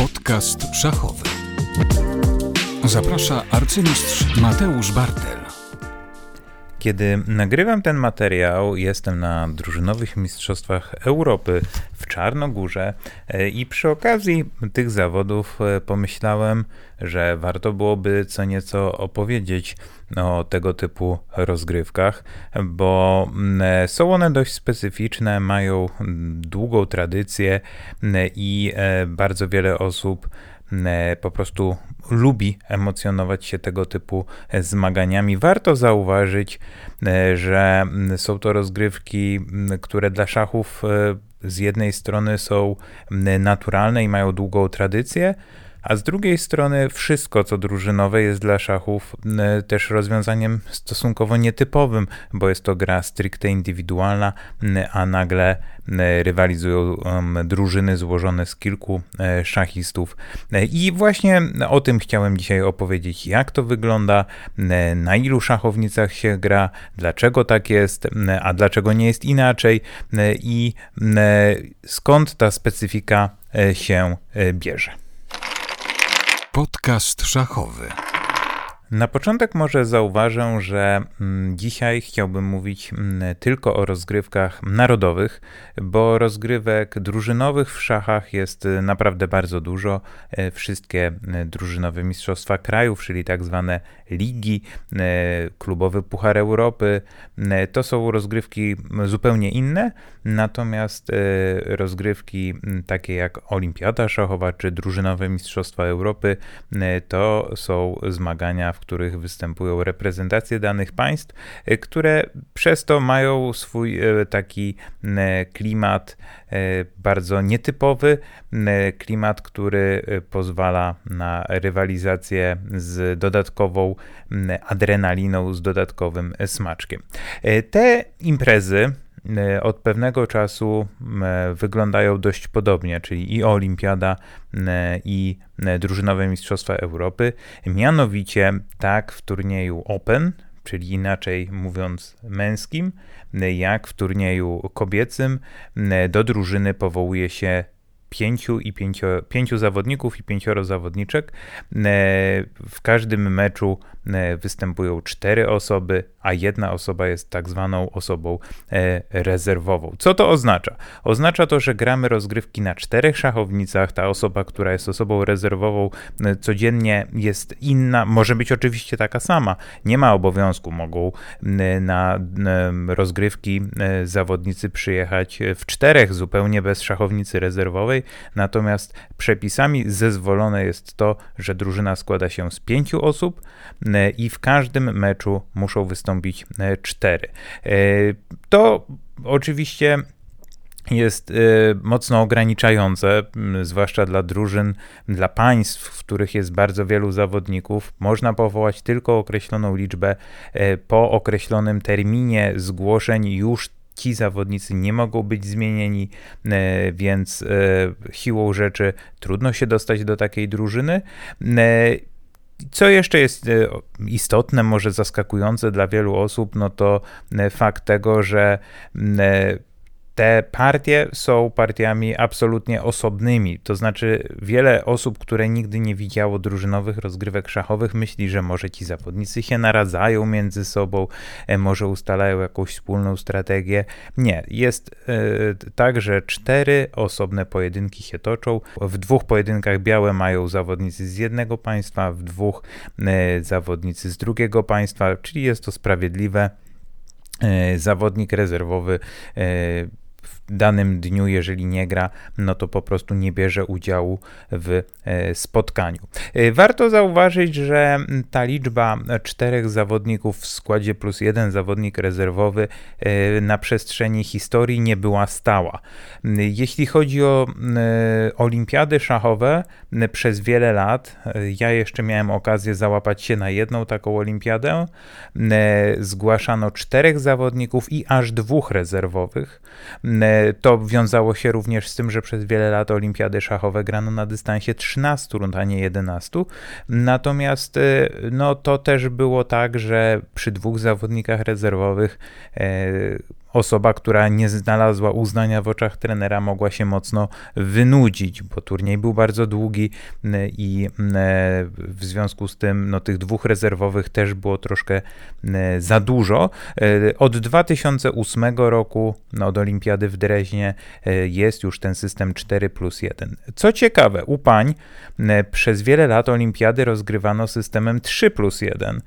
Podcast Szachowy. Zaprasza arcymistrz Mateusz Bartel. Kiedy nagrywam ten materiał, jestem na Drużynowych Mistrzostwach Europy w Czarnogórze i przy okazji tych zawodów pomyślałem, że warto byłoby co nieco opowiedzieć o tego typu rozgrywkach, bo są one dość specyficzne, mają długą tradycję i bardzo wiele osób po prostu lubi emocjonować się tego typu zmaganiami. Warto zauważyć, że są to rozgrywki, które dla szachów z jednej strony są naturalne i mają długą tradycję, a z drugiej strony wszystko, co drużynowe, jest dla szachów też rozwiązaniem stosunkowo nietypowym, bo jest to gra stricte indywidualna, a nagle rywalizują drużyny złożone z kilku szachistów. I właśnie o tym chciałem dzisiaj opowiedzieć, jak to wygląda, na ilu szachownicach się gra, dlaczego tak jest, a dlaczego nie jest inaczej i skąd ta specyfika się bierze. Podcast szachowy. Na początek może zauważę, że dzisiaj chciałbym mówić tylko o rozgrywkach narodowych, bo rozgrywek drużynowych w szachach jest naprawdę bardzo dużo. Wszystkie drużynowe mistrzostwa krajów, czyli tak zwane ligi, klubowy Puchar Europy, to są rozgrywki zupełnie inne, natomiast rozgrywki takie jak Olimpiada Szachowa czy Drużynowe Mistrzostwa Europy to są zmagania, w których występują reprezentacje danych państw, które przez to mają swój taki klimat bardzo nietypowy, klimat, który pozwala na rywalizację z dodatkową adrenaliną, z dodatkowym smaczkiem. Te imprezy od pewnego czasu wyglądają dość podobnie, czyli i Olimpiada, i Drużynowe Mistrzostwa Europy. Mianowicie tak w turnieju Open, czyli inaczej mówiąc męskim, jak w turnieju kobiecym do drużyny powołuje się pięciu zawodników i pięcioro zawodniczek. W każdym meczu występują 4 osoby, a 1 osoba jest tak zwaną osobą rezerwową. Co to oznacza? Oznacza to, że gramy rozgrywki na 4 szachownicach. Ta osoba, która jest osobą rezerwową, codziennie jest inna. Może być oczywiście taka sama. Nie ma obowiązku. Mogą na rozgrywki zawodnicy przyjechać w 4 zupełnie bez szachownicy rezerwowej. Natomiast przepisami zezwolone jest to, że drużyna składa się z 5 osób i w każdym meczu muszą wystąpić 4. To oczywiście jest mocno ograniczające, zwłaszcza dla drużyn, dla państw, w których jest bardzo wielu zawodników. Można powołać tylko określoną liczbę po określonym terminie zgłoszeń i już ci zawodnicy nie mogą być zmienieni, więc siłą rzeczy trudno się dostać do takiej drużyny. Co jeszcze jest istotne, może zaskakujące dla wielu osób, no to fakt tego, że te partie są partiami absolutnie osobnymi, to znaczy wiele osób, które nigdy nie widziało drużynowych rozgrywek szachowych, myśli, że może ci zawodnicy się naradzają między sobą, może ustalają jakąś wspólną strategię. Nie, jest tak, że 4 osobne pojedynki się toczą. W 2 pojedynkach białe mają zawodnicy z jednego państwa, w 2 zawodnicy z drugiego państwa, czyli jest to sprawiedliwe. Zawodnik rezerwowy w danym dniu, jeżeli nie gra, no to po prostu nie bierze udziału w spotkaniu. Warto zauważyć, że ta liczba 4 zawodników w składzie plus 1 zawodnik rezerwowy na przestrzeni historii nie była stała. Jeśli chodzi o olimpiady szachowe, przez wiele lat, ja jeszcze miałem okazję załapać się na jedną taką olimpiadę, zgłaszano 4 zawodników i aż 2 rezerwowych. To wiązało się również z tym, że przez wiele lat olimpiady szachowe grano na dystansie 13 rund, a nie 11. Natomiast to też było tak, że przy 2 zawodnikach rezerwowych osoba, która nie znalazła uznania w oczach trenera, mogła się mocno wynudzić, bo turniej był bardzo długi i w związku z tym tych dwóch rezerwowych też było troszkę za dużo. Od 2008 roku, od Olimpiady w Dreźnie, jest już ten system 4+1. Co ciekawe, u pań przez wiele lat Olimpiady rozgrywano systemem 3+1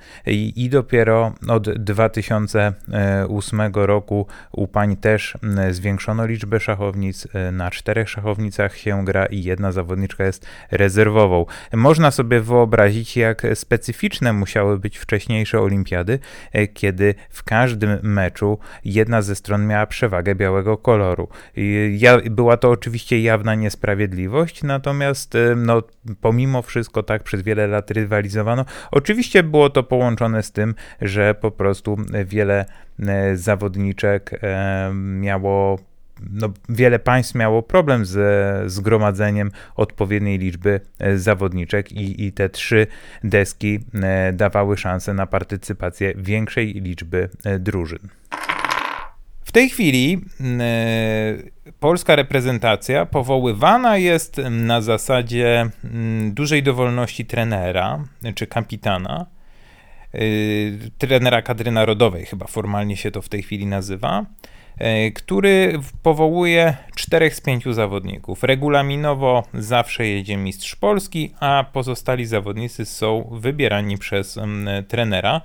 i dopiero od 2008 roku u pań też zwiększono liczbę szachownic, na 4 szachownicach się gra i jedna zawodniczka jest rezerwową. Można sobie wyobrazić, jak specyficzne musiały być wcześniejsze olimpiady, kiedy w każdym meczu jedna ze stron miała przewagę białego koloru. Była to oczywiście jawna niesprawiedliwość, natomiast pomimo wszystko tak przez wiele lat rywalizowano. Oczywiście było to połączone z tym, że po prostu wiele zawodniczek miało... wiele państw miało problem ze zgromadzeniem odpowiedniej liczby zawodniczek i te trzy deski dawały szansę na partycypację większej liczby drużyn. W tej chwili polska reprezentacja powoływana jest na zasadzie dużej dowolności trenera czy kapitana, trenera kadry narodowej, chyba formalnie się to w tej chwili nazywa, który powołuje 4 z 5 zawodników. Regulaminowo zawsze jedzie mistrz Polski, a pozostali zawodnicy są wybierani przez trenera.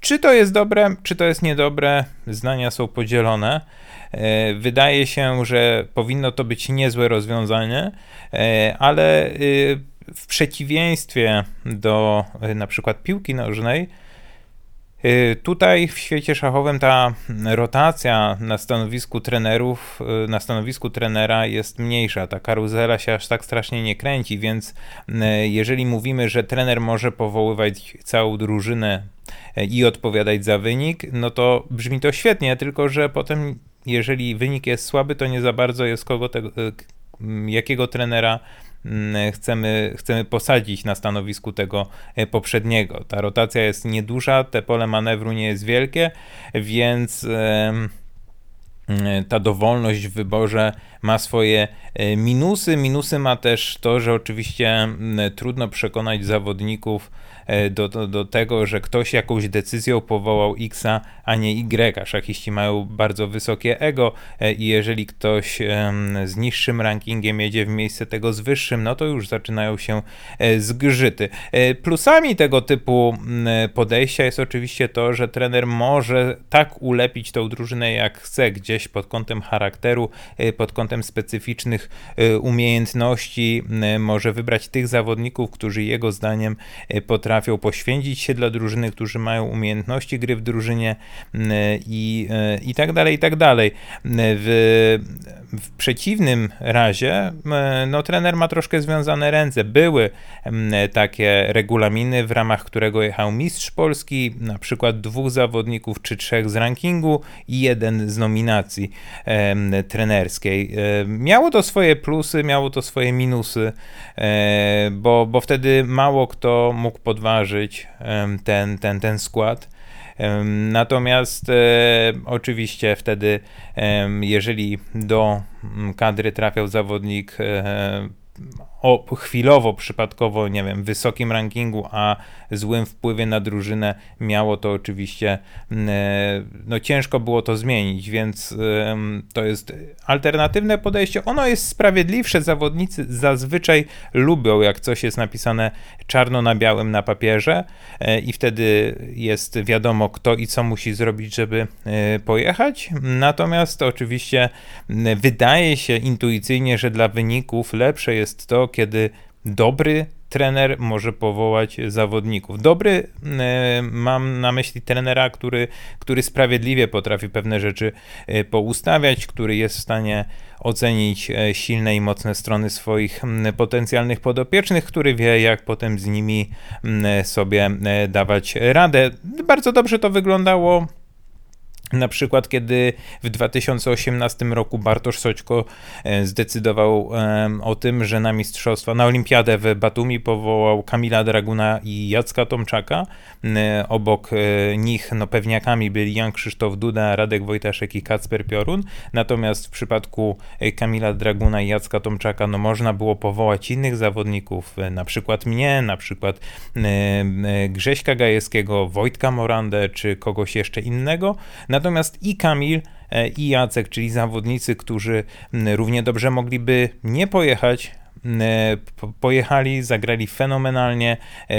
Czy to jest dobre, czy to jest niedobre, zdania są podzielone. Wydaje się, że powinno to być niezłe rozwiązanie, ale w przeciwieństwie do na przykład piłki nożnej, tutaj w świecie szachowym ta rotacja na stanowisku trenerów, na stanowisku trenera jest mniejsza. Ta karuzela się aż tak strasznie nie kręci, więc jeżeli mówimy, że trener może powoływać całą drużynę i odpowiadać za wynik, to brzmi to świetnie, tylko że potem, jeżeli wynik jest słaby, to nie za bardzo jest jakiego trenera chcemy posadzić na stanowisku tego poprzedniego. Ta rotacja jest nieduża, te pole manewru nie jest wielkie, więc ta dowolność w wyborze ma swoje minusy. Minusy ma też to, że oczywiście trudno przekonać zawodników do tego, że ktoś jakąś decyzją powołał X-a, a nie Y. Szachiści mają bardzo wysokie ego i jeżeli ktoś z niższym rankingiem jedzie w miejsce tego z wyższym, to już zaczynają się zgrzyty. Plusami tego typu podejścia jest oczywiście to, że trener może tak ulepić tą drużynę jak chce, gdzieś pod kątem charakteru, pod kątem specyficznych umiejętności, może wybrać tych zawodników, którzy jego zdaniem potrafią poświęcić się dla drużyny, którzy mają umiejętności gry w drużynie i tak dalej, i tak dalej. W przeciwnym razie trener ma troszkę związane ręce. Były takie regulaminy, w ramach którego jechał mistrz Polski, na przykład 2 zawodników czy 3 z rankingu i 1 z nominacji trenerskiej. Miało to swoje plusy, miało to swoje minusy, bo wtedy mało kto mógł podważyć ten skład. Natomiast oczywiście wtedy, jeżeli do kadry trafiał zawodnik chwilowo, przypadkowo, w wysokim rankingu, a złym wpływie na drużynę, miało to oczywiście, ciężko było to zmienić, więc to jest alternatywne podejście. Ono jest sprawiedliwsze, zawodnicy zazwyczaj lubią, jak coś jest napisane czarno na białym na papierze i wtedy jest wiadomo, kto i co musi zrobić, żeby pojechać. Natomiast oczywiście wydaje się intuicyjnie, że dla wyników lepsze jest to, kiedy dobry trener może powołać zawodników. Dobry, mam na myśli trenera, który sprawiedliwie potrafi pewne rzeczy poustawiać, który jest w stanie ocenić silne i mocne strony swoich potencjalnych podopiecznych, który wie, jak potem z nimi sobie dawać radę. Bardzo dobrze to wyglądało Na przykład, kiedy w 2018 roku Bartosz Soćko zdecydował o tym, że na mistrzostwa, na olimpiadę w Batumi powołał Kamila Draguna i Jacka Tomczaka. Obok nich pewniakami byli Jan Krzysztof Duda, Radek Wojtaszek i Kacper Piorun. Natomiast w przypadku Kamila Draguna i Jacka Tomczaka można było powołać innych zawodników, na przykład mnie, na przykład Grześka Gajewskiego, Wojtka Morandę czy kogoś jeszcze innego. Natomiast i Kamil, i Jacek, czyli zawodnicy, którzy równie dobrze mogliby nie pojechać, pojechali, zagrali fenomenalnie,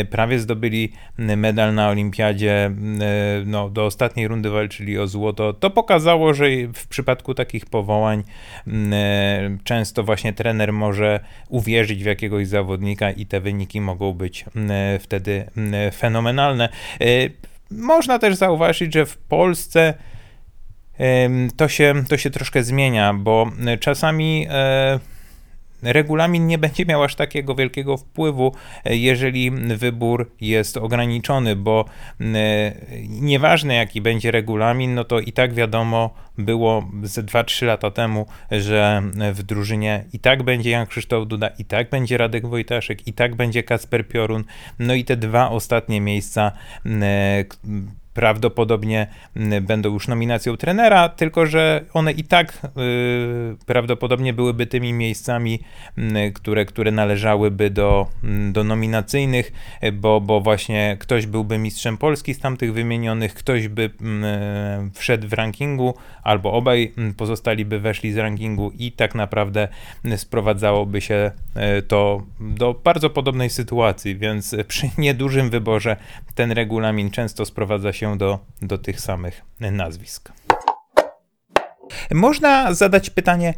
prawie zdobyli medal na olimpiadzie, no, do ostatniej rundy walczyli o złoto. To pokazało, że w przypadku takich powołań często właśnie trener może uwierzyć w jakiegoś zawodnika i te wyniki mogą być wtedy fenomenalne. Można też zauważyć, że w Polsce to się troszkę zmienia, bo czasami regulamin nie będzie miał aż takiego wielkiego wpływu, jeżeli wybór jest ograniczony, bo nieważne jaki będzie regulamin, no to i tak wiadomo było ze 2-3 lata temu, że w drużynie i tak będzie Jan Krzysztof Duda, i tak będzie Radek Wojtaszek, i tak będzie Kacper Piorun, no i te dwa ostatnie miejsca prawdopodobnie będą już nominacją trenera, tylko że one i tak prawdopodobnie byłyby tymi miejscami, które należałyby do nominacyjnych, bo właśnie ktoś byłby mistrzem Polski z tamtych wymienionych, ktoś by wszedł w rankingu, albo obaj pozostali by weszli z rankingu i tak naprawdę sprowadzałoby się to do bardzo podobnej sytuacji, więc przy niedużym wyborze ten regulamin często sprowadza się do tych samych nazwisk. Można zadać pytanie,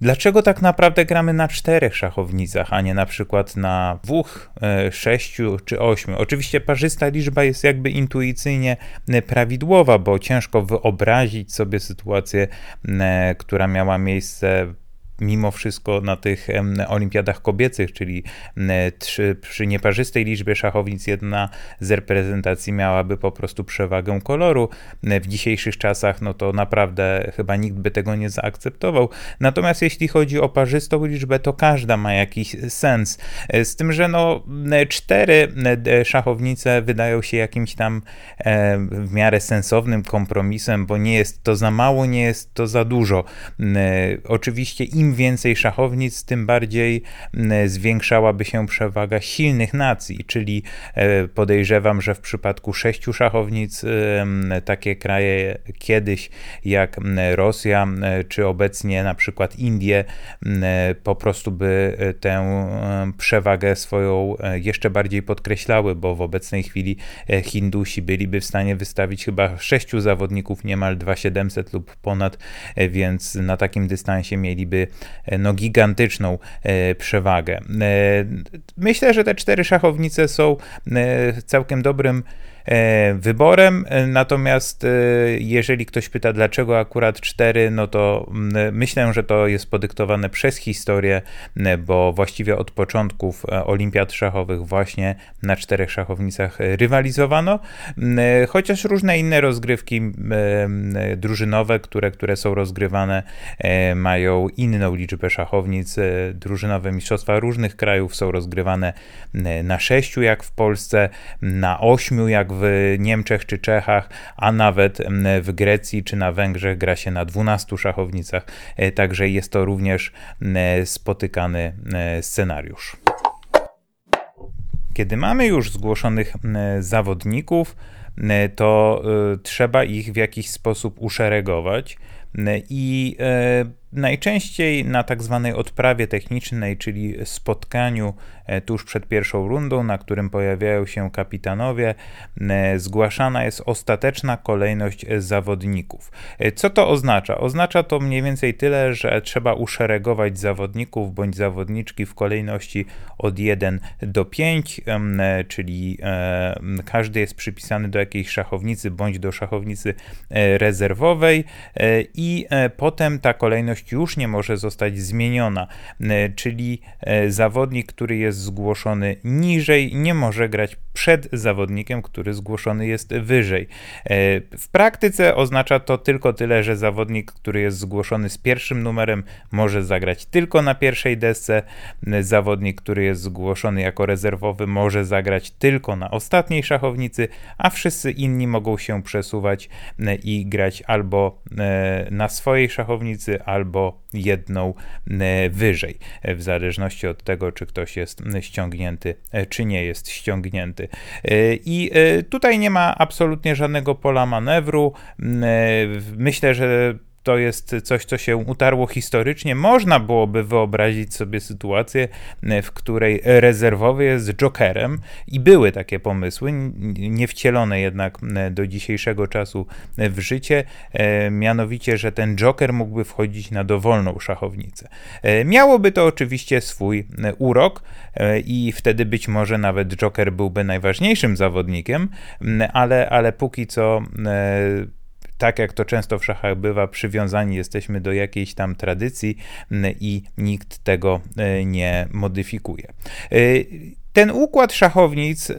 dlaczego tak naprawdę gramy na 4 szachownicach, a nie na przykład na 2, 6 czy 8? Oczywiście parzysta liczba jest jakby intuicyjnie prawidłowa, bo ciężko wyobrazić sobie sytuację, która miała miejsce mimo wszystko na tych olimpiadach kobiecych, czyli przy nieparzystej liczbie szachownic jedna z reprezentacji miałaby po prostu przewagę koloru. W dzisiejszych czasach no to naprawdę chyba nikt by tego nie zaakceptował. Natomiast jeśli chodzi o parzystą liczbę, to każda ma jakiś sens. Z tym, że no 4 szachownice wydają się jakimś tam w miarę sensownym kompromisem, bo nie jest to za mało, nie jest to za dużo. Oczywiście im więcej szachownic, tym bardziej zwiększałaby się przewaga silnych nacji, czyli podejrzewam, że w przypadku 6 szachownic takie kraje kiedyś jak Rosja, czy obecnie na przykład Indie, po prostu by tę przewagę swoją jeszcze bardziej podkreślały, bo w obecnej chwili Hindusi byliby w stanie wystawić chyba 6 zawodników niemal 2700 lub ponad, więc na takim dystansie mieliby gigantyczną przewagę. Myślę, że te 4 szachownice są całkiem dobrym wyborem, natomiast jeżeli ktoś pyta, dlaczego akurat 4, no to myślę, że to jest podyktowane przez historię, bo właściwie od początków olimpiad szachowych właśnie na 4 szachownicach rywalizowano, chociaż różne inne rozgrywki drużynowe, które są rozgrywane, mają inną liczbę szachownic. Drużynowe mistrzostwa różnych krajów są rozgrywane na 6 jak w Polsce, na 8 jak w Niemczech czy Czechach, a nawet w Grecji czy na Węgrzech gra się na 12 szachownicach, także jest to również spotykany scenariusz. Kiedy mamy już zgłoszonych zawodników, to trzeba ich w jakiś sposób uszeregować i najczęściej na tak zwanej odprawie technicznej, czyli spotkaniu tuż przed pierwszą rundą, na którym pojawiają się kapitanowie, zgłaszana jest ostateczna kolejność zawodników. Co to oznacza? Oznacza to mniej więcej tyle, że trzeba uszeregować zawodników bądź zawodniczki w kolejności od 1 do 5, czyli każdy jest przypisany do jakiejś szachownicy bądź do szachownicy rezerwowej i potem ta kolejność wartość już nie może zostać zmieniona, czyli zawodnik, który jest zgłoszony niżej, nie może grać przed zawodnikiem, który zgłoszony jest wyżej. W praktyce oznacza to tylko tyle, że zawodnik, który jest zgłoszony z pierwszym numerem, może zagrać tylko na pierwszej desce, zawodnik, który jest zgłoszony jako rezerwowy, może zagrać tylko na ostatniej szachownicy, a wszyscy inni mogą się przesuwać i grać albo na swojej szachownicy, albo jedną wyżej, w zależności od tego, czy ktoś jest ściągnięty, czy nie jest ściągnięty. I tutaj nie ma absolutnie żadnego pola manewru. Myślę, że to jest coś, co się utarło historycznie. Można byłoby wyobrazić sobie sytuację, w której rezerwowy jest jokerem i były takie pomysły, niewcielone jednak do dzisiejszego czasu w życie, mianowicie, że ten joker mógłby wchodzić na dowolną szachownicę. Miałoby to oczywiście swój urok i wtedy być może nawet joker byłby najważniejszym zawodnikiem, ale póki co tak jak to często w szachach bywa, przywiązani jesteśmy do jakiejś tam tradycji i nikt tego nie modyfikuje. Ten układ szachownic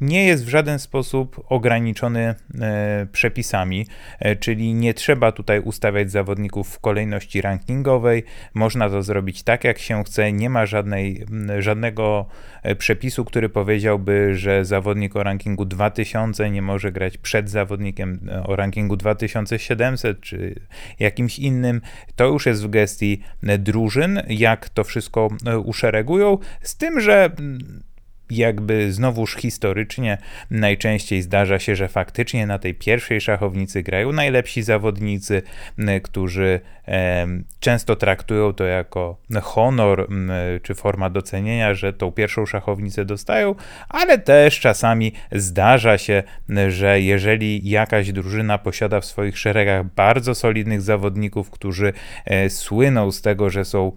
nie jest w żaden sposób ograniczony przepisami, czyli nie trzeba tutaj ustawiać zawodników w kolejności rankingowej, można to zrobić tak jak się chce, nie ma żadnego przepisu, który powiedziałby, że zawodnik o rankingu 2000 nie może grać przed zawodnikiem o rankingu 2700 czy jakimś innym. To już jest w gestii drużyn, jak to wszystko uszeregują, z tym, że jakby znowuż historycznie najczęściej zdarza się, że faktycznie na tej pierwszej szachownicy grają najlepsi zawodnicy, którzy często traktują to jako honor czy forma docenienia, że tą pierwszą szachownicę dostają, ale też czasami zdarza się, że jeżeli jakaś drużyna posiada w swoich szeregach bardzo solidnych zawodników, którzy słyną z tego, że są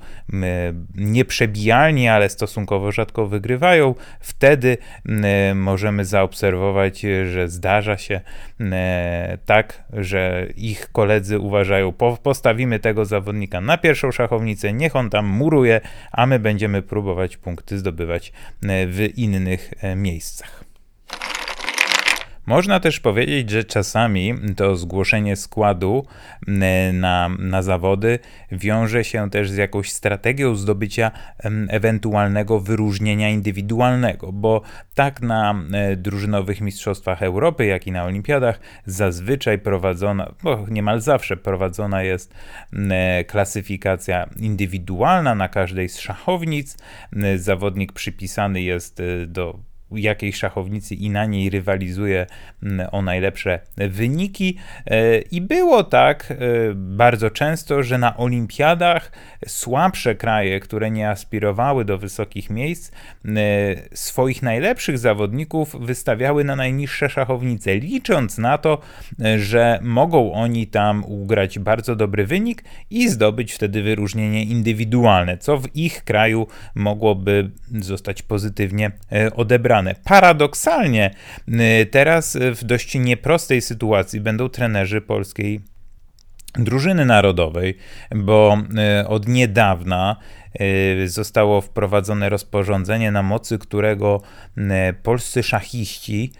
nieprzebijalni, ale stosunkowo rzadko wygrywają, wtedy możemy zaobserwować, że zdarza się tak, że ich koledzy uważają, postawimy tego zawodnika na pierwszą szachownicę, niech on tam muruje, a my będziemy próbować punkty zdobywać w innych miejscach. Można też powiedzieć, że czasami to zgłoszenie składu na zawody wiąże się też z jakąś strategią zdobycia ewentualnego wyróżnienia indywidualnego, bo tak na drużynowych mistrzostwach Europy, jak i na olimpiadach zazwyczaj prowadzona, bo niemal zawsze prowadzona jest klasyfikacja indywidualna na każdej z szachownic. Zawodnik przypisany jest do jakiej szachownicy i na niej rywalizuje o najlepsze wyniki. I było tak bardzo często, że na olimpiadach słabsze kraje, które nie aspirowały do wysokich miejsc, swoich najlepszych zawodników wystawiały na najniższe szachownice, licząc na to, że mogą oni tam ugrać bardzo dobry wynik i zdobyć wtedy wyróżnienie indywidualne, co w ich kraju mogłoby zostać pozytywnie odebrane. Paradoksalnie teraz w dość nieprostej sytuacji będą trenerzy polskiej drużyny narodowej, bo od niedawna zostało wprowadzone rozporządzenie, na mocy którego polscy szachiści,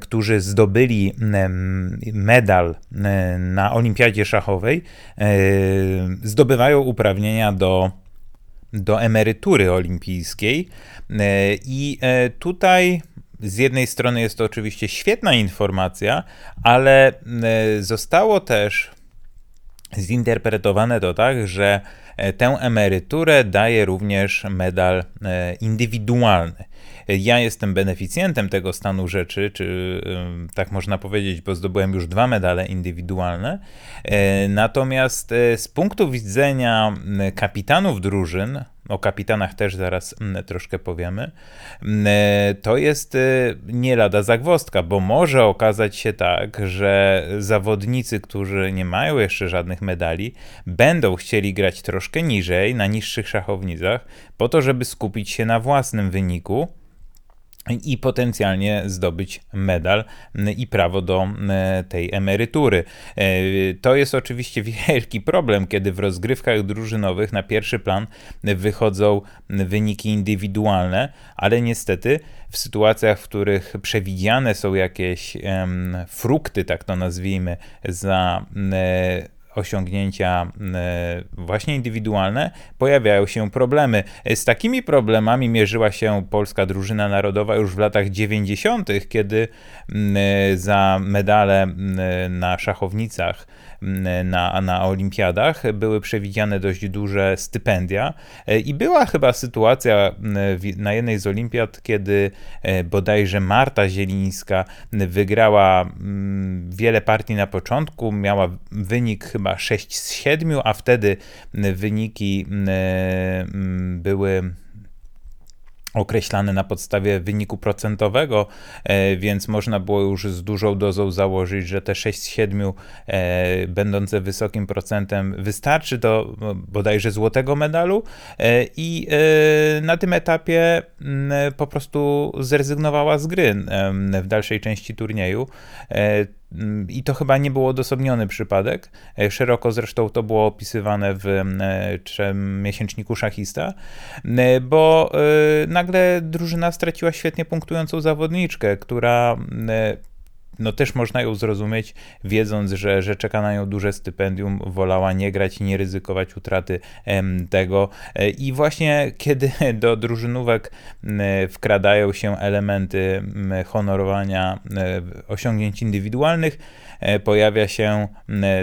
którzy zdobyli medal na Olimpiadzie Szachowej, zdobywają uprawnienia do emerytury olimpijskiej. I tutaj z jednej strony jest to oczywiście świetna informacja, ale zostało też zinterpretowane to tak, że tę emeryturę daje również medal indywidualny. Ja jestem beneficjentem tego stanu rzeczy, czy tak można powiedzieć, bo zdobyłem już 2 medale indywidualne. Natomiast z punktu widzenia kapitanów drużyn, o kapitanach też zaraz troszkę powiemy, to jest nie lada zagwozdka, bo może okazać się tak, że zawodnicy, którzy nie mają jeszcze żadnych medali, będą chcieli grać troszkę niżej, na niższych szachownicach, po to, żeby skupić się na własnym wyniku i potencjalnie zdobyć medal i prawo do tej emerytury. To jest oczywiście wielki problem, kiedy w rozgrywkach drużynowych na pierwszy plan wychodzą wyniki indywidualne, ale niestety w sytuacjach, w których przewidziane są jakieś frukty, tak to nazwijmy, za osiągnięcia właśnie indywidualne, pojawiają się problemy. Z takimi problemami mierzyła się polska drużyna narodowa już w latach 90., kiedy za medale na szachownicach na olimpiadach były przewidziane dość duże stypendia i była chyba sytuacja na jednej z olimpiad, kiedy bodajże Marta Zielińska wygrała wiele partii na początku, miała wynik chyba 6 z 7, a wtedy wyniki były określane na podstawie wyniku procentowego, więc można było już z dużą dozą założyć, że te 6 z 7 będące wysokim procentem wystarczy do bodajże złotego medalu i na tym etapie po prostu zrezygnowała z gry w dalszej części turnieju. I to chyba nie był odosobniony przypadek. Szeroko zresztą to było opisywane w miesięczniku Szachista, bo nagle drużyna straciła świetnie punktującą zawodniczkę, która też można ją zrozumieć, wiedząc, że czeka na nią duże stypendium, wolała nie grać i nie ryzykować utraty tego. I właśnie kiedy do drużynówek wkradają się elementy honorowania osiągnięć indywidualnych, pojawia się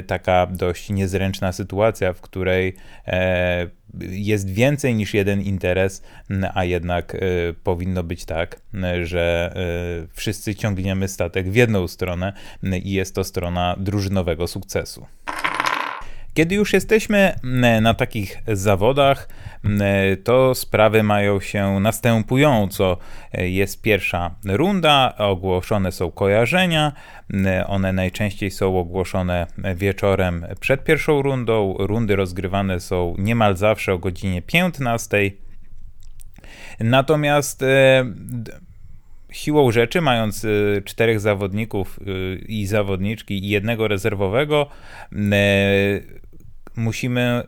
taka dość niezręczna sytuacja, w której jest więcej niż jeden interes, a jednak powinno być tak, że wszyscy ciągniemy statek w jedną stronę i jest to strona drużynowego sukcesu. Kiedy już jesteśmy na takich zawodach, to sprawy mają się następująco. Jest pierwsza runda, ogłoszone są kojarzenia, one najczęściej są ogłoszone wieczorem przed pierwszą rundą. Rundy rozgrywane są niemal zawsze o godzinie 15. Natomiast siłą rzeczy, mając 4 zawodników i zawodniczki i jednego rezerwowego, musimy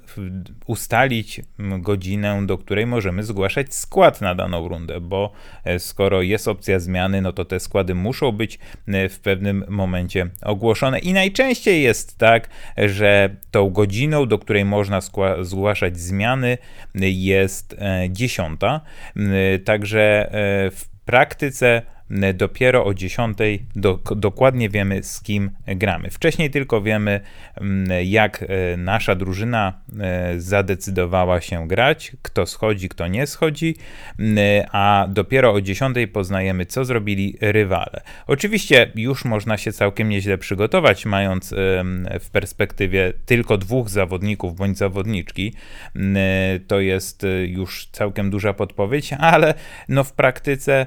ustalić godzinę, do której możemy zgłaszać skład na daną rundę, bo skoro jest opcja zmiany, no to te składy muszą być w pewnym momencie ogłoszone i najczęściej jest tak, że tą godziną, do której można zgłaszać zmiany, jest 10:00, także w praktyce dopiero o 10:00 dokładnie wiemy, z kim gramy. Wcześniej tylko wiemy, jak nasza drużyna zadecydowała się grać, kto schodzi, kto nie schodzi, a dopiero o 10:00 poznajemy, co zrobili rywale. Oczywiście już można się całkiem nieźle przygotować, mając w perspektywie tylko 2 zawodników bądź zawodniczki. To jest już całkiem duża podpowiedź, ale w praktyce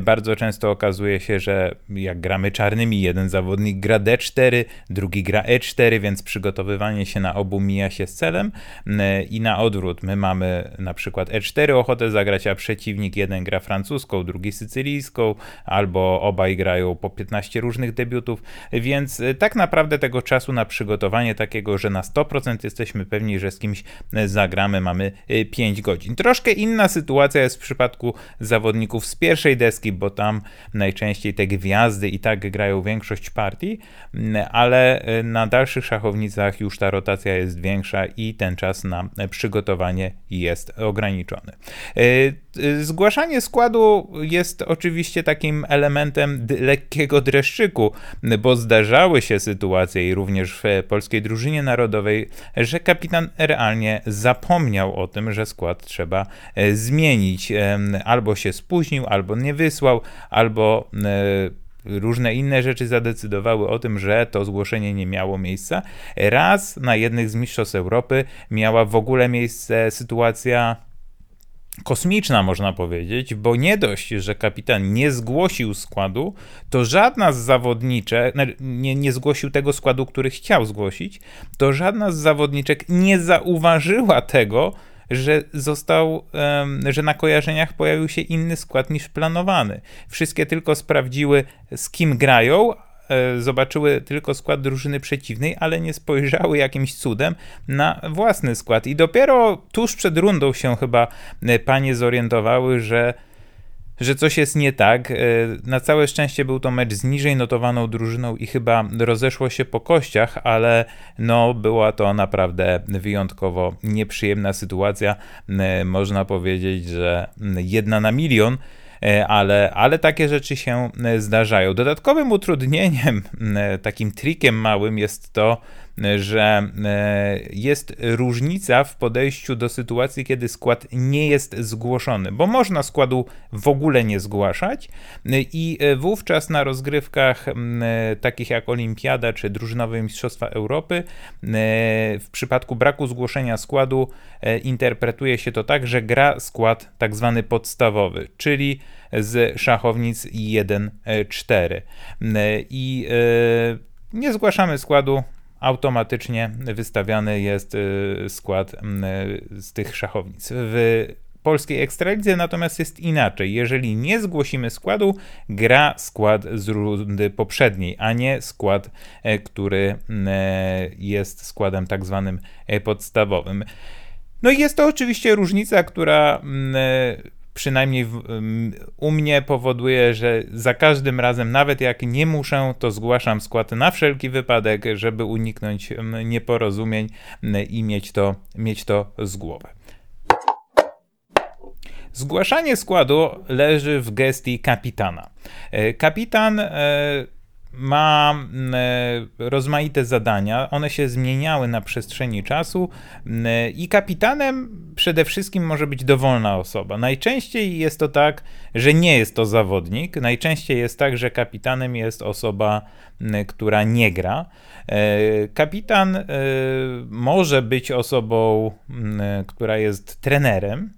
bardzo często okazuje się, że jak gramy czarnymi, jeden zawodnik gra D4, drugi gra E4, więc przygotowywanie się na obu mija się z celem i na odwrót. My mamy na przykład E4 ochotę zagrać, a przeciwnik jeden gra francuską, drugi sycylijską, albo obaj grają po 15 różnych debiutów, więc tak naprawdę tego czasu na przygotowanie takiego, że na 100% jesteśmy pewni, że z kimś zagramy, mamy 5 godzin. Troszkę inna sytuacja jest w przypadku zawodników z pierwszej deski, bo tam najczęściej te gwiazdy i tak grają większość partii, ale na dalszych szachownicach już ta rotacja jest większa i ten czas na przygotowanie jest ograniczony. Zgłaszanie składu jest oczywiście takim elementem lekkiego dreszczyku, bo zdarzały się sytuacje i również w polskiej drużynie narodowej, że kapitan realnie zapomniał o tym, że skład trzeba zmienić. Albo się spóźnił, albo nie wysłał, albo różne inne rzeczy zadecydowały o tym, że to zgłoszenie nie miało miejsca. Raz na jednych z Mistrzostw Europy miała w ogóle miejsce sytuacja kosmiczna, można powiedzieć, bo nie dość, że kapitan nie zgłosił składu, to żadna z zawodniczek, nie zgłosił tego składu, który chciał zgłosić, to żadna z zawodniczek nie zauważyła tego, że został, że na kojarzeniach pojawił się inny skład niż planowany. Wszystkie tylko sprawdziły, z kim grają, zobaczyły tylko skład drużyny przeciwnej, ale nie spojrzały jakimś cudem na własny skład. I dopiero tuż przed rundą się chyba panie zorientowały, że coś jest nie tak. Na całe szczęście był to mecz z niżej notowaną drużyną i chyba rozeszło się po kościach, ale no była to naprawdę wyjątkowo nieprzyjemna sytuacja. Można powiedzieć, że 1 na milion, ale takie rzeczy się zdarzają. Dodatkowym utrudnieniem, takim trikiem małym jest to, że jest różnica w podejściu do sytuacji, kiedy skład nie jest zgłoszony, bo można składu w ogóle nie zgłaszać i wówczas na rozgrywkach takich jak Olimpiada czy Drużynowe Mistrzostwa Europy w przypadku braku zgłoszenia składu interpretuje się to tak, że gra skład tak zwany podstawowy, czyli z szachownic 1-4 i nie zgłaszamy składu, automatycznie wystawiany jest skład z tych szachownic. W polskiej ekstralidze natomiast jest inaczej. Jeżeli nie zgłosimy składu, gra skład z rundy poprzedniej, a nie skład, który jest składem tak zwanym podstawowym. No i jest to oczywiście różnica, która przynajmniej u mnie powoduje, że za każdym razem, nawet jak nie muszę, to zgłaszam skład na wszelki wypadek, żeby uniknąć nieporozumień i mieć to z głowy. Zgłaszanie składu leży w gestii kapitana. Kapitan ma rozmaite zadania, one się zmieniały na przestrzeni czasu i kapitanem przede wszystkim może być dowolna osoba. Najczęściej jest to tak, że nie jest to zawodnik, najczęściej jest tak, że kapitanem jest osoba, która nie gra. Kapitan może być osobą, która jest trenerem.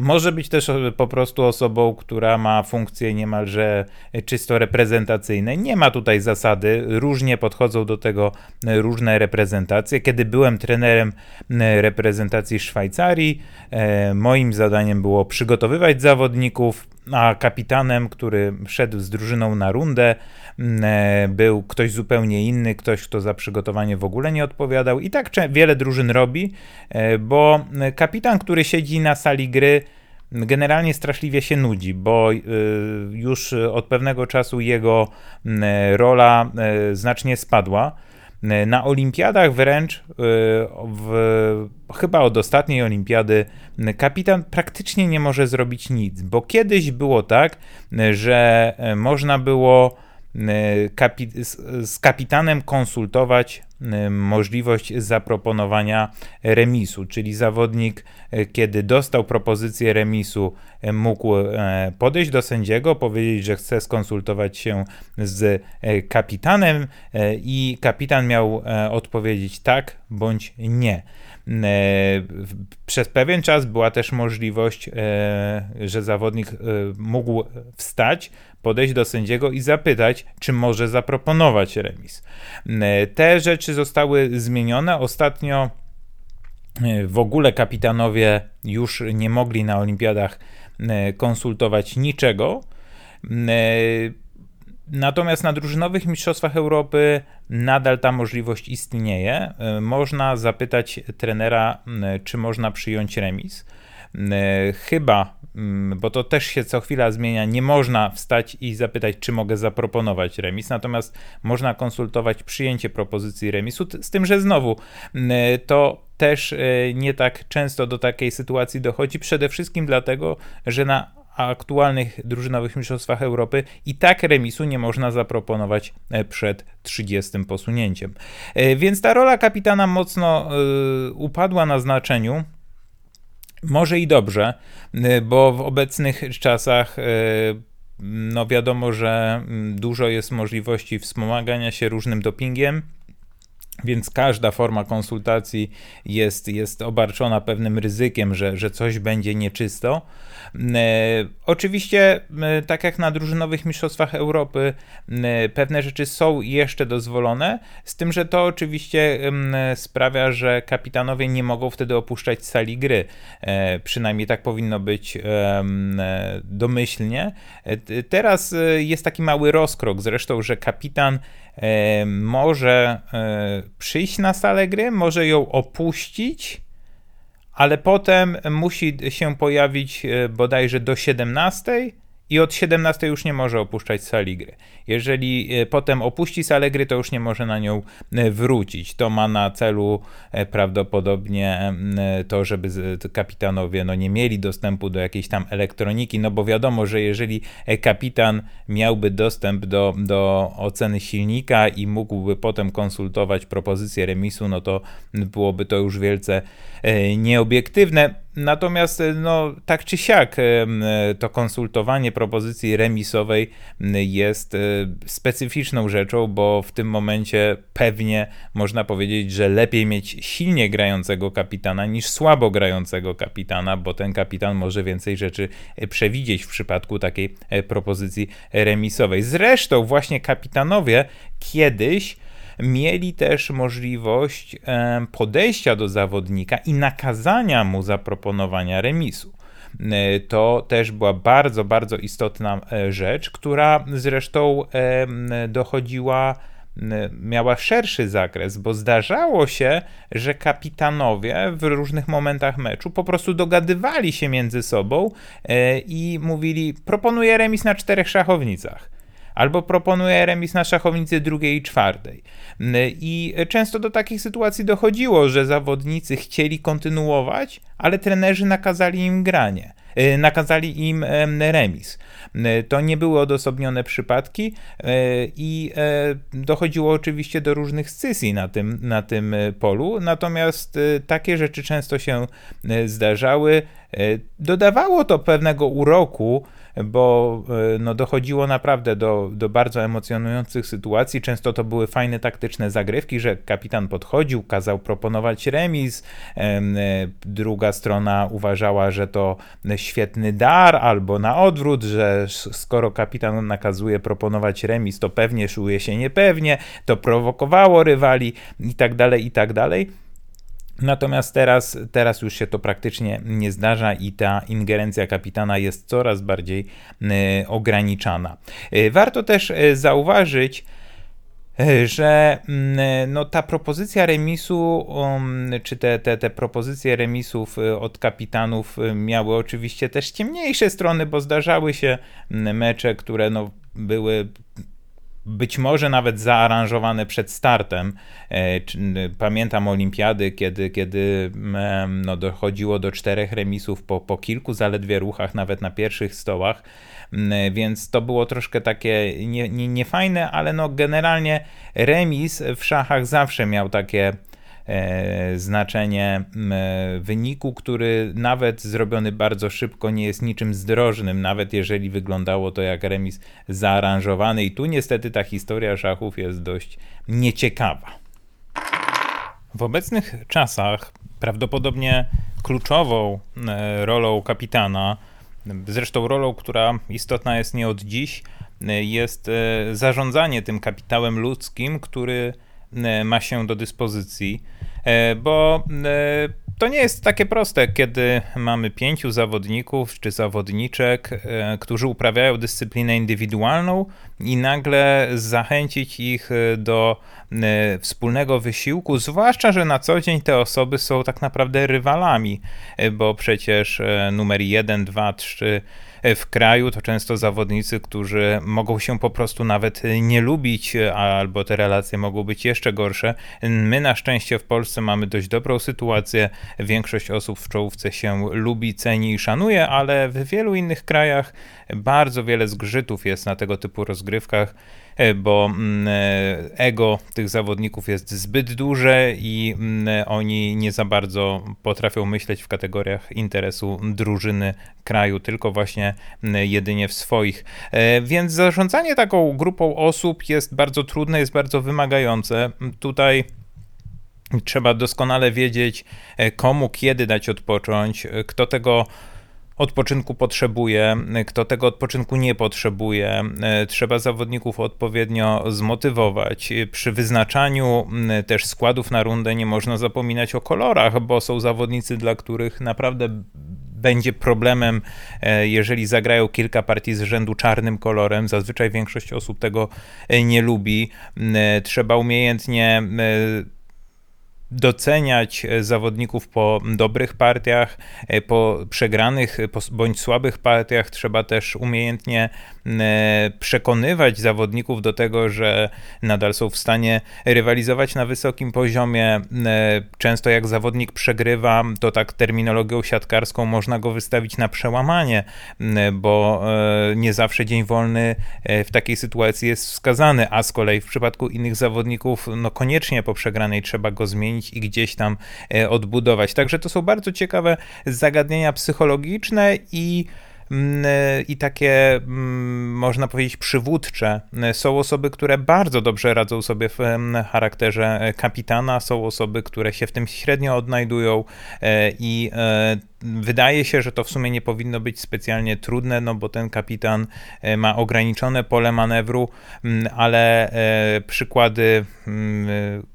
Może być też po prostu osobą, która ma funkcje niemalże czysto reprezentacyjne. Nie ma tutaj zasady, różnie podchodzą do tego różne reprezentacje. Kiedy byłem trenerem reprezentacji Szwajcarii, moim zadaniem było przygotowywać zawodników, a kapitanem, który szedł z drużyną na rundę, był ktoś zupełnie inny, ktoś, kto za przygotowanie w ogóle nie odpowiadał. I tak wiele drużyn robi, bo kapitan, który siedzi na sali gry, generalnie straszliwie się nudzi, bo już od pewnego czasu jego rola znacznie spadła. Na olimpiadach wręcz, chyba od ostatniej olimpiady, kapitan praktycznie nie może zrobić nic, bo kiedyś było tak, że można było z kapitanem konsultować możliwość zaproponowania remisu, czyli zawodnik, kiedy dostał propozycję remisu, mógł podejść do sędziego, powiedzieć, że chce skonsultować się z kapitanem i kapitan miał odpowiedzieć tak bądź nie. Przez pewien czas była też możliwość, że zawodnik mógł wstać, podejść do sędziego i zapytać, czy może zaproponować remis. Te rzeczy zostały zmienione. Ostatnio w ogóle kapitanowie już nie mogli na olimpiadach konsultować niczego. Natomiast na drużynowych mistrzostwach Europy nadal ta możliwość istnieje. Można zapytać trenera, czy można przyjąć remis. Chyba, bo to też się co chwila zmienia, nie można wstać i zapytać, czy mogę zaproponować remis, natomiast można konsultować przyjęcie propozycji remisu, z tym, że znowu to też nie tak często do takiej sytuacji dochodzi, przede wszystkim dlatego, że na aktualnych drużynowych mistrzostwach Europy i tak remisu nie można zaproponować przed 30 posunięciem. Więc ta rola kapitana mocno upadła na znaczeniu. Może i dobrze, bo w obecnych czasach no wiadomo, że dużo jest możliwości wspomagania się różnym dopingiem, Więc każda forma konsultacji jest obarczona pewnym ryzykiem, że coś będzie nieczysto. Oczywiście, tak jak na drużynowych mistrzostwach Europy, pewne rzeczy są jeszcze dozwolone, z tym, że to oczywiście sprawia, że kapitanowie nie mogą wtedy opuszczać sali gry. Przynajmniej tak powinno być domyślnie. Teraz jest taki mały rozkrok zresztą, że kapitan może przyjść na salę gry, może ją opuścić, ale potem musi się pojawić bodajże do 17 i od 17 już nie może opuszczać sali gry. Jeżeli potem opuści salę gry, to już nie może na nią wrócić. To ma na celu prawdopodobnie to, żeby kapitanowie nie mieli dostępu do jakiejś tam elektroniki, no bo wiadomo, że jeżeli kapitan miałby dostęp do oceny silnika i mógłby potem konsultować propozycję remisu, no to byłoby to już wielce nieobiektywne. Natomiast tak czy siak to konsultowanie propozycji remisowej jest specyficzną rzeczą, bo w tym momencie pewnie można powiedzieć, że lepiej mieć silnie grającego kapitana niż słabo grającego kapitana, bo ten kapitan może więcej rzeczy przewidzieć w przypadku takiej propozycji remisowej. Zresztą właśnie kapitanowie kiedyś mieli też możliwość podejścia do zawodnika i nakazania mu zaproponowania remisu. To też była bardzo, bardzo istotna rzecz, która zresztą dochodziła, miała szerszy zakres, bo zdarzało się, że kapitanowie w różnych momentach meczu po prostu dogadywali się między sobą i mówili: proponuję remis na 4 szachownicach. Albo proponuje remis na szachownicy 2. i 4. I często do takich sytuacji dochodziło, że zawodnicy chcieli kontynuować, ale trenerzy nakazali im remis. To nie były odosobnione przypadki i dochodziło oczywiście do różnych scysji na tym polu, natomiast takie rzeczy często się zdarzały. Dodawało to pewnego uroku, bo dochodziło naprawdę do bardzo emocjonujących sytuacji. Często to były fajne taktyczne zagrywki, że kapitan podchodził, kazał proponować remis, druga strona uważała, że to świetny dar, albo na odwrót, że skoro kapitan nakazuje proponować remis, to pewnie czuje się niepewnie, to prowokowało rywali i tak dalej, i tak dalej. Natomiast teraz już się to praktycznie nie zdarza i ta ingerencja kapitana jest coraz bardziej ograniczana. Warto też zauważyć, że ta propozycja remisu, czy te propozycje remisów od kapitanów miały oczywiście też ciemniejsze strony, bo zdarzały się mecze, które były być może nawet zaaranżowane przed startem. Pamiętam olimpiady, kiedy dochodziło do 4 remisów po kilku zaledwie ruchach, nawet na pierwszych stołach, więc to było troszkę takie niefajne, ale generalnie remis w szachach zawsze miał takie znaczenie wyniku, który nawet zrobiony bardzo szybko nie jest niczym zdrożnym, nawet jeżeli wyglądało to jak remis zaaranżowany. I tu niestety ta historia szachów jest dość nieciekawa. W obecnych czasach prawdopodobnie kluczową rolą kapitana, zresztą rolą, która istotna jest nie od dziś, jest zarządzanie tym kapitałem ludzkim, który ma się do dyspozycji, bo to nie jest takie proste, kiedy mamy 5 zawodników czy zawodniczek, którzy uprawiają dyscyplinę indywidualną i nagle zachęcić ich do wspólnego wysiłku, zwłaszcza że na co dzień te osoby są tak naprawdę rywalami, bo przecież numer 1, 2, 3 w kraju to często zawodnicy, którzy mogą się po prostu nawet nie lubić, albo te relacje mogą być jeszcze gorsze. My na szczęście w Polsce mamy dość dobrą sytuację. Większość osób w czołówce się lubi, ceni i szanuje, ale w wielu innych krajach bardzo wiele zgrzytów jest na tego typu rozgrywkach, bo ego tych zawodników jest zbyt duże i oni nie za bardzo potrafią myśleć w kategoriach interesu drużyny, kraju, tylko właśnie jedynie w swoich. Więc zarządzanie taką grupą osób jest bardzo trudne, jest bardzo wymagające. Tutaj Trzeba doskonale wiedzieć, komu kiedy dać odpocząć, kto tego odpoczynku potrzebuje, kto tego odpoczynku nie potrzebuje. Trzeba zawodników odpowiednio zmotywować. Przy wyznaczaniu też składów na rundę nie można zapominać o kolorach, bo są zawodnicy, dla których naprawdę będzie problemem, jeżeli zagrają kilka partii z rzędu czarnym kolorem. Zazwyczaj większość osób tego nie lubi. Trzeba umiejętnie doceniać zawodników po dobrych partiach, po przegranych bądź słabych partiach. Trzeba też umiejętnie przekonywać zawodników do tego, że nadal są w stanie rywalizować na wysokim poziomie. Często jak zawodnik przegrywa, to tak terminologią siatkarską można go wystawić na przełamanie, bo nie zawsze dzień wolny w takiej sytuacji jest wskazany, a z kolei w przypadku innych zawodników no koniecznie po przegranej trzeba go zmienić i gdzieś tam odbudować. Także to są bardzo ciekawe zagadnienia psychologiczne i takie, można powiedzieć, przywódcze. Są osoby, które bardzo dobrze radzą sobie w charakterze kapitana, są osoby, które się w tym średnio odnajdują i wydaje się, że to w sumie nie powinno być specjalnie trudne, no bo ten kapitan ma ograniczone pole manewru, ale przykłady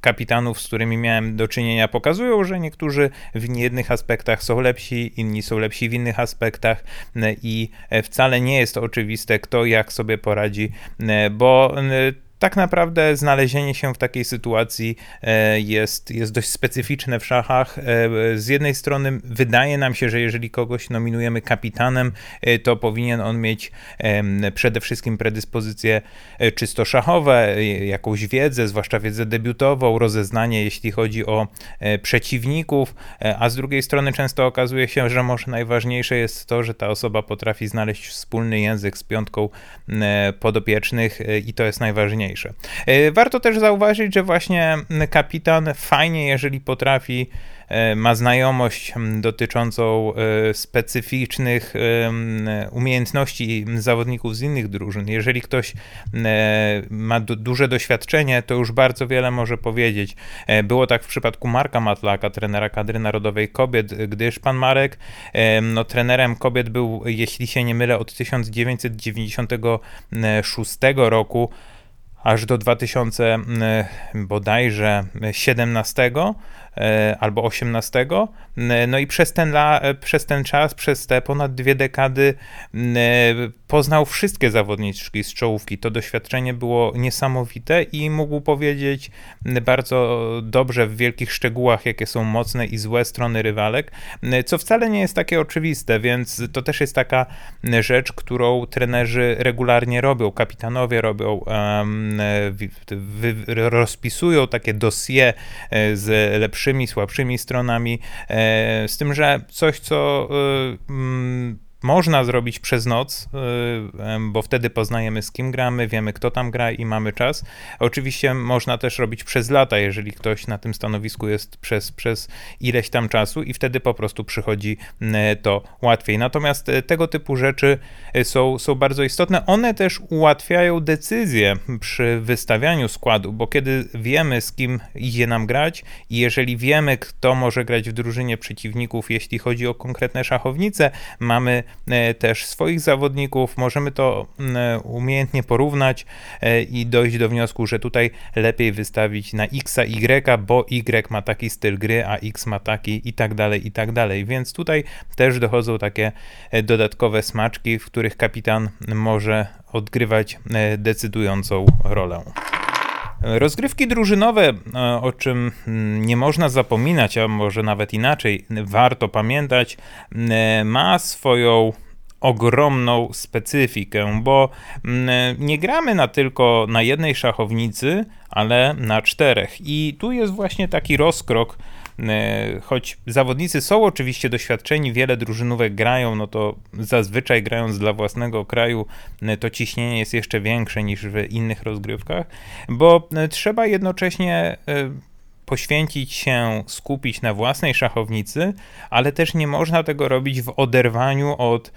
kapitanów, z którymi miałem do czynienia, pokazują, że niektórzy w jednych aspektach są lepsi, inni są lepsi w innych aspektach i wcale nie jest to oczywiste, kto jak sobie poradzi, bo tak naprawdę znalezienie się w takiej sytuacji jest dość specyficzne w szachach. Z jednej strony wydaje nam się, że jeżeli kogoś nominujemy kapitanem, to powinien on mieć przede wszystkim predyspozycje czysto szachowe, jakąś wiedzę, zwłaszcza wiedzę debiutową, rozeznanie, jeśli chodzi o przeciwników, a z drugiej strony często okazuje się, że może najważniejsze jest to, że ta osoba potrafi znaleźć wspólny język z piątką podopiecznych i to jest najważniejsze. Warto też zauważyć, że właśnie kapitan fajnie, jeżeli potrafi, ma znajomość dotyczącą specyficznych umiejętności zawodników z innych drużyn. Jeżeli ktoś ma duże doświadczenie, to już bardzo wiele może powiedzieć. Było tak w przypadku Marka Matlaka, trenera kadry narodowej kobiet, gdyż pan Marek trenerem kobiet był, jeśli się nie mylę, od 1996 roku aż do 2000 bodajże 17 albo 18, no i przez ten czas, przez te ponad 2 dekady poznał wszystkie zawodniczki z czołówki. To doświadczenie było niesamowite i mógł powiedzieć bardzo dobrze w wielkich szczegółach, jakie są mocne i złe strony rywalek, co wcale nie jest takie oczywiste, więc to też jest taka rzecz, którą trenerzy regularnie robią, kapitanowie robią, rozpisują takie dossier z lepszymi, słabszymi stronami, z tym, że coś, co można zrobić przez noc, bo wtedy poznajemy, z kim gramy, wiemy, kto tam gra i mamy czas. Oczywiście można też robić przez lata, jeżeli ktoś na tym stanowisku jest przez ileś tam czasu i wtedy po prostu przychodzi to łatwiej. Natomiast tego typu rzeczy są bardzo istotne. One też ułatwiają decyzję przy wystawianiu składu, bo kiedy wiemy, z kim idzie nam grać i jeżeli wiemy, kto może grać w drużynie przeciwników, jeśli chodzi o konkretne szachownice, mamy też swoich zawodników, możemy to umiejętnie porównać i dojść do wniosku, że tutaj lepiej wystawić na X-a Y, bo Y ma taki styl gry, a X ma taki i tak dalej, więc tutaj też dochodzą takie dodatkowe smaczki, w których kapitan może odgrywać decydującą rolę. Rozgrywki drużynowe, o czym nie można zapominać, a może nawet inaczej, warto pamiętać, ma swoją ogromną specyfikę, bo nie gramy tylko na jednej szachownicy, ale na 4. I tu jest właśnie taki rozkrok, choć zawodnicy są oczywiście doświadczeni, wiele drużynówek grają, no to zazwyczaj grając dla własnego kraju to ciśnienie jest jeszcze większe niż w innych rozgrywkach, bo trzeba jednocześnie poświęcić się, skupić na własnej szachownicy, ale też nie można tego robić w oderwaniu od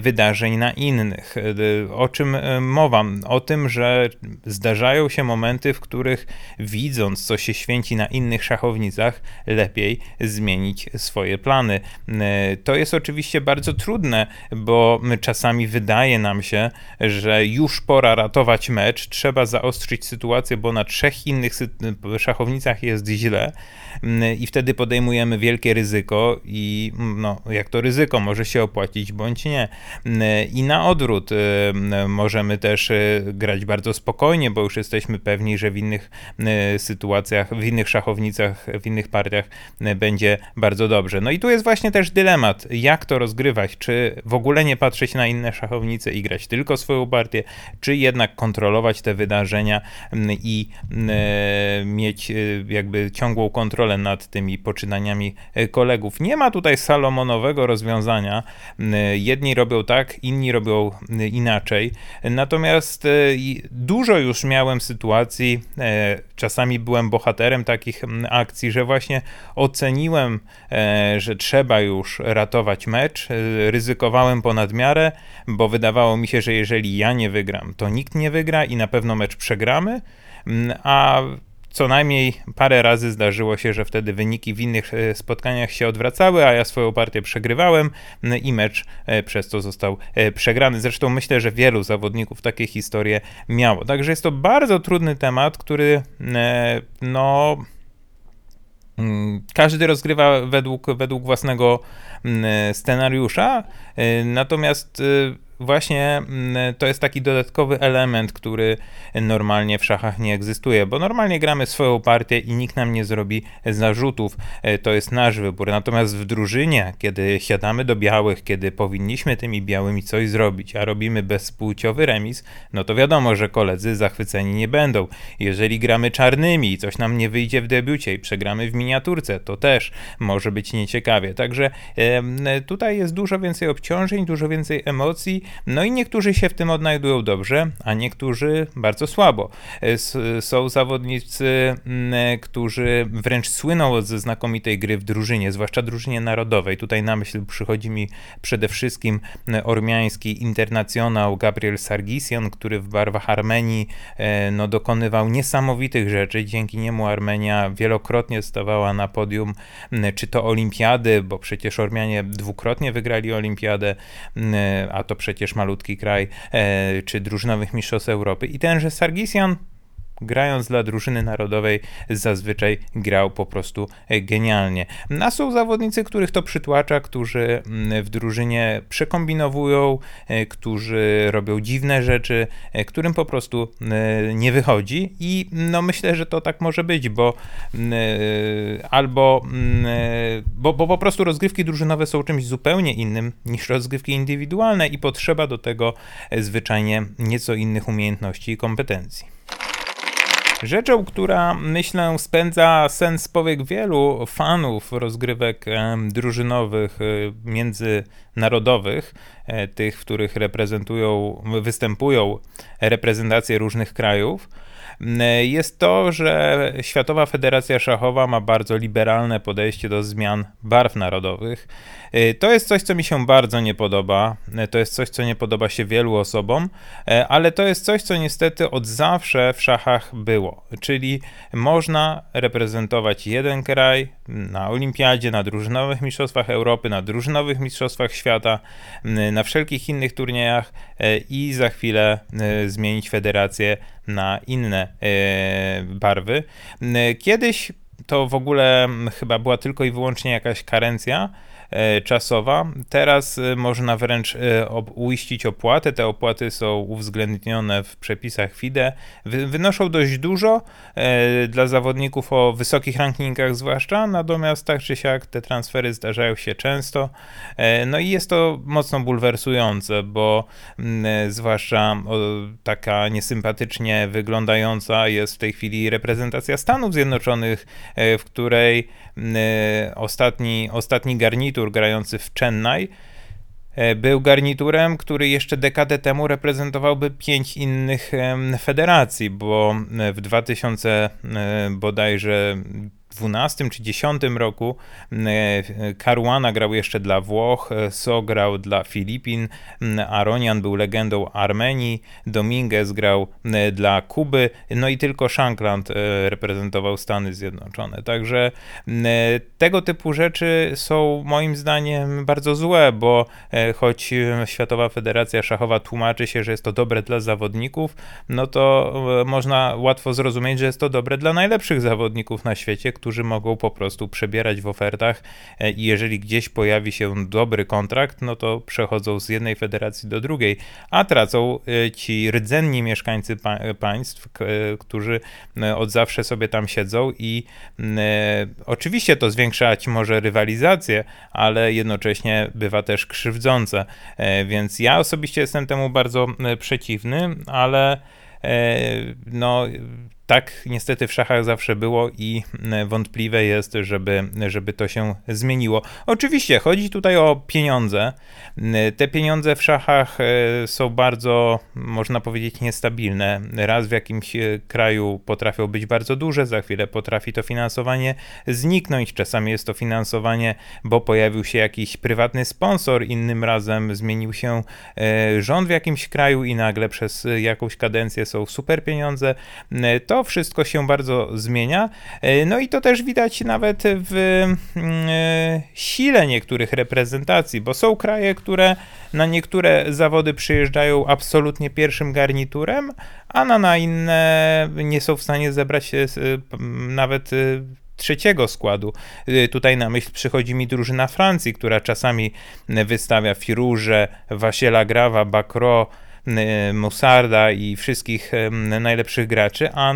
wydarzeń na innych. O czym mowa? O tym, że zdarzają się momenty, w których widząc, co się święci na innych szachownicach, lepiej zmienić swoje plany. To jest oczywiście bardzo trudne, bo czasami wydaje nam się, że już pora ratować mecz, trzeba zaostrzyć sytuację, bo na trzech innych szachownicach jest źle i wtedy podejmujemy wielkie ryzyko i jak to ryzyko może się opłacić bądź nie. I na odwrót możemy też grać bardzo spokojnie, bo już jesteśmy pewni, że w innych sytuacjach, w innych szachownicach, w innych partiach będzie bardzo dobrze. No i tu jest właśnie też dylemat, jak to rozgrywać, czy w ogóle nie patrzeć na inne szachownice i grać tylko swoją partię, czy jednak kontrolować te wydarzenia i mieć jakby ciągłą kontrolę nad tymi poczynaniami kolegów. Nie ma tutaj salomonowego rozwiązania. Jedni robią tak, inni robią inaczej. Natomiast dużo już miałem sytuacji, czasami byłem bohaterem takich akcji, że właśnie oceniłem, że trzeba już ratować mecz, ryzykowałem ponad miarę, bo wydawało mi się, że jeżeli ja nie wygram, to nikt nie wygra i na pewno mecz przegramy, a co najmniej parę razy zdarzyło się, że wtedy wyniki w innych spotkaniach się odwracały, a ja swoją partię przegrywałem i mecz przez to został przegrany. Zresztą myślę, że wielu zawodników takie historie miało. Także jest to bardzo trudny temat, który każdy rozgrywa według własnego scenariusza, natomiast właśnie to jest taki dodatkowy element, który normalnie w szachach nie egzystuje, bo normalnie gramy swoją partię i nikt nam nie zrobi zarzutów, to jest nasz wybór. Natomiast w drużynie, kiedy siadamy do białych, kiedy powinniśmy tymi białymi coś zrobić, a robimy bezpłciowy remis, no to wiadomo, że koledzy zachwyceni nie będą. Jeżeli gramy czarnymi i coś nam nie wyjdzie w debiucie i przegramy w miniaturce, to też może być nieciekawie. Także tutaj jest dużo więcej obciążeń, dużo więcej emocji. No i niektórzy się w tym odnajdują dobrze, a niektórzy bardzo słabo. Są zawodnicy, którzy wręcz słyną ze znakomitej gry w drużynie, zwłaszcza drużynie narodowej. Tutaj na myśl przychodzi mi przede wszystkim ormiański internacjonał Gabriel Sargisian, który w barwach Armenii dokonywał niesamowitych rzeczy. Dzięki niemu Armenia wielokrotnie stawała na podium, czy to olimpiady, bo przecież Ormianie dwukrotnie wygrali olimpiadę, a to przecież malutki kraj, czy Drużynowych Mistrzostw Europy. I tenże Sargisian, grając dla drużyny narodowej, zazwyczaj grał po prostu genialnie. A są zawodnicy, których to przytłacza, którzy w drużynie przekombinowują, którzy robią dziwne rzeczy, którym po prostu nie wychodzi i myślę, że to tak może być, bo po prostu rozgrywki drużynowe są czymś zupełnie innym niż rozgrywki indywidualne i potrzeba do tego zwyczajnie nieco innych umiejętności i kompetencji. Rzeczą, która myślę spędza sen z powiek wielu fanów rozgrywek drużynowych międzynarodowych, tych, w których występują reprezentacje różnych krajów, jest to, że Światowa Federacja Szachowa ma bardzo liberalne podejście do zmian barw narodowych. To jest coś, co mi się bardzo nie podoba, to jest coś, co nie podoba się wielu osobom, ale to jest coś, co niestety od zawsze w szachach było, czyli można reprezentować jeden kraj na olimpiadzie, na drużynowych mistrzostwach Europy, na drużynowych mistrzostwach świata, na wszelkich innych turniejach i za chwilę zmienić federację na inne barwy. Kiedyś to w ogóle chyba była tylko i wyłącznie jakaś karencja czasowa. Teraz można wręcz uiścić opłatę. Te opłaty są uwzględnione w przepisach FIDE. Wynoszą dość dużo dla zawodników o wysokich rankingach zwłaszcza, natomiast tak czy siak te transfery zdarzają się często. No i jest to mocno bulwersujące, bo zwłaszcza taka niesympatycznie wyglądająca jest w tej chwili reprezentacja Stanów Zjednoczonych, w której ostatni garnitur grający w Chennai był garniturem, który jeszcze dekadę temu reprezentowałby 5 innych federacji, bo w 2000 bodajże 2012 czy 2010 roku Caruana grał jeszcze dla Włoch, So grał dla Filipin, Aronian był legendą Armenii, Dominguez grał dla Kuby, no i tylko Shankland reprezentował Stany Zjednoczone. Także tego typu rzeczy są moim zdaniem bardzo złe, bo choć Światowa Federacja Szachowa tłumaczy się, że jest to dobre dla zawodników, no to można łatwo zrozumieć, że jest to dobre dla najlepszych zawodników na świecie, którzy mogą po prostu przebierać w ofertach i jeżeli gdzieś pojawi się dobry kontrakt, no to przechodzą z jednej federacji do drugiej, a tracą ci rdzenni mieszkańcy państw, którzy od zawsze sobie tam siedzą i oczywiście to zwiększać może rywalizację, ale jednocześnie bywa też krzywdzące, więc ja osobiście jestem temu bardzo przeciwny, ale no tak niestety w szachach zawsze było i wątpliwe jest, żeby to się zmieniło. Oczywiście chodzi tutaj o pieniądze. Te pieniądze w szachach są bardzo, można powiedzieć, niestabilne. Raz w jakimś kraju potrafią być bardzo duże, za chwilę potrafi to finansowanie zniknąć. Czasami jest to finansowanie, bo pojawił się jakiś prywatny sponsor, innym razem zmienił się rząd w jakimś kraju i nagle przez jakąś kadencję są super pieniądze. To wszystko się bardzo zmienia, no i to też widać nawet w sile niektórych reprezentacji, bo są kraje, które na niektóre zawody przyjeżdżają absolutnie pierwszym garniturem, a na inne nie są w stanie zebrać się nawet trzeciego składu. Tutaj na myśl przychodzi mi drużyna Francji, która czasami wystawia Firouzję, Vachier-Lagrave'a, Bacrot, Musarda i wszystkich najlepszych graczy, a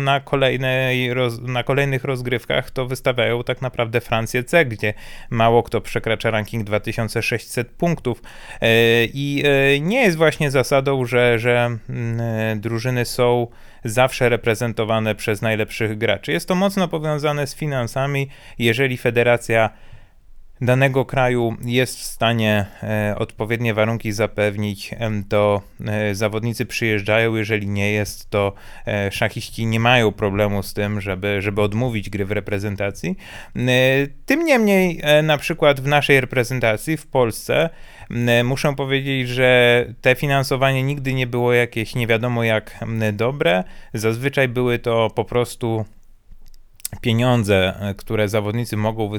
na kolejnych rozgrywkach to wystawiają tak naprawdę Francję C, gdzie mało kto przekracza ranking 2600 punktów i nie jest właśnie zasadą, że drużyny są zawsze reprezentowane przez najlepszych graczy. Jest to mocno powiązane z finansami. Jeżeli federacja danego kraju jest w stanie odpowiednie warunki zapewnić, to zawodnicy przyjeżdżają, jeżeli nie jest, to szachiści nie mają problemu z tym, żeby odmówić gry w reprezentacji. Tym niemniej na przykład w naszej reprezentacji w Polsce muszę powiedzieć, że te finansowanie nigdy nie było jakieś nie wiadomo jak dobre. Zazwyczaj były to po prostu pieniądze, które zawodnicy mogą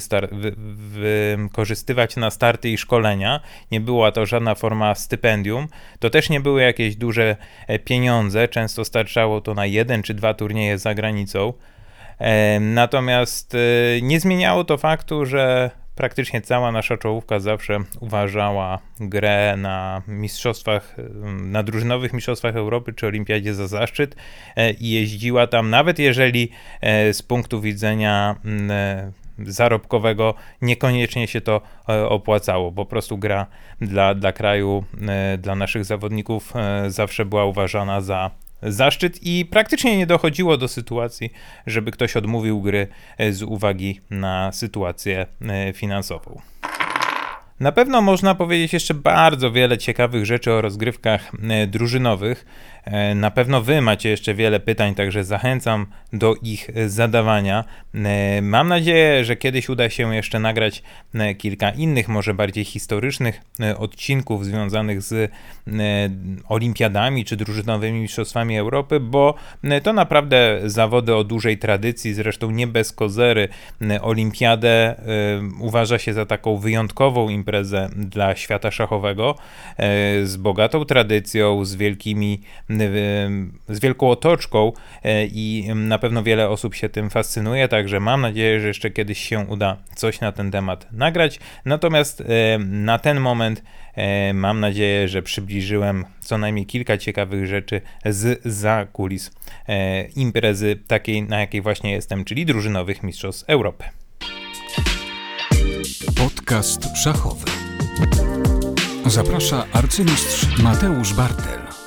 wykorzystywać na starty i szkolenia. Nie była to żadna forma stypendium. To też nie były jakieś duże pieniądze. Często starczało to na 1 czy 2 turnieje za granicą. Natomiast nie zmieniało to faktu, że praktycznie cała nasza czołówka zawsze uważała grę na mistrzostwach, na drużynowych mistrzostwach Europy czy Olimpiadzie za zaszczyt i jeździła tam, nawet jeżeli z punktu widzenia zarobkowego niekoniecznie się to opłacało. Po prostu gra dla kraju, dla naszych zawodników zawsze była uważana za zaszczyt i praktycznie nie dochodziło do sytuacji, żeby ktoś odmówił gry z uwagi na sytuację finansową. Na pewno można powiedzieć jeszcze bardzo wiele ciekawych rzeczy o rozgrywkach drużynowych. Na pewno wy macie jeszcze wiele pytań, także zachęcam do ich zadawania. Mam nadzieję, że kiedyś uda się jeszcze nagrać kilka innych, może bardziej historycznych odcinków związanych z olimpiadami czy drużynowymi mistrzostwami Europy, bo to naprawdę zawody o dużej tradycji, zresztą nie bez kozery. Olimpiadę uważa się za taką wyjątkową imprezę dla świata szachowego, z bogatą tradycją, z wielką otoczką i na pewno wiele osób się tym fascynuje, także mam nadzieję, że jeszcze kiedyś się uda coś na ten temat nagrać. Natomiast na ten moment mam nadzieję, że przybliżyłem co najmniej kilka ciekawych rzeczy zza kulis imprezy takiej, na jakiej właśnie jestem, czyli drużynowych mistrzostw Europy. Podcast szachowy. Zaprasza arcymistrz Mateusz Bartel.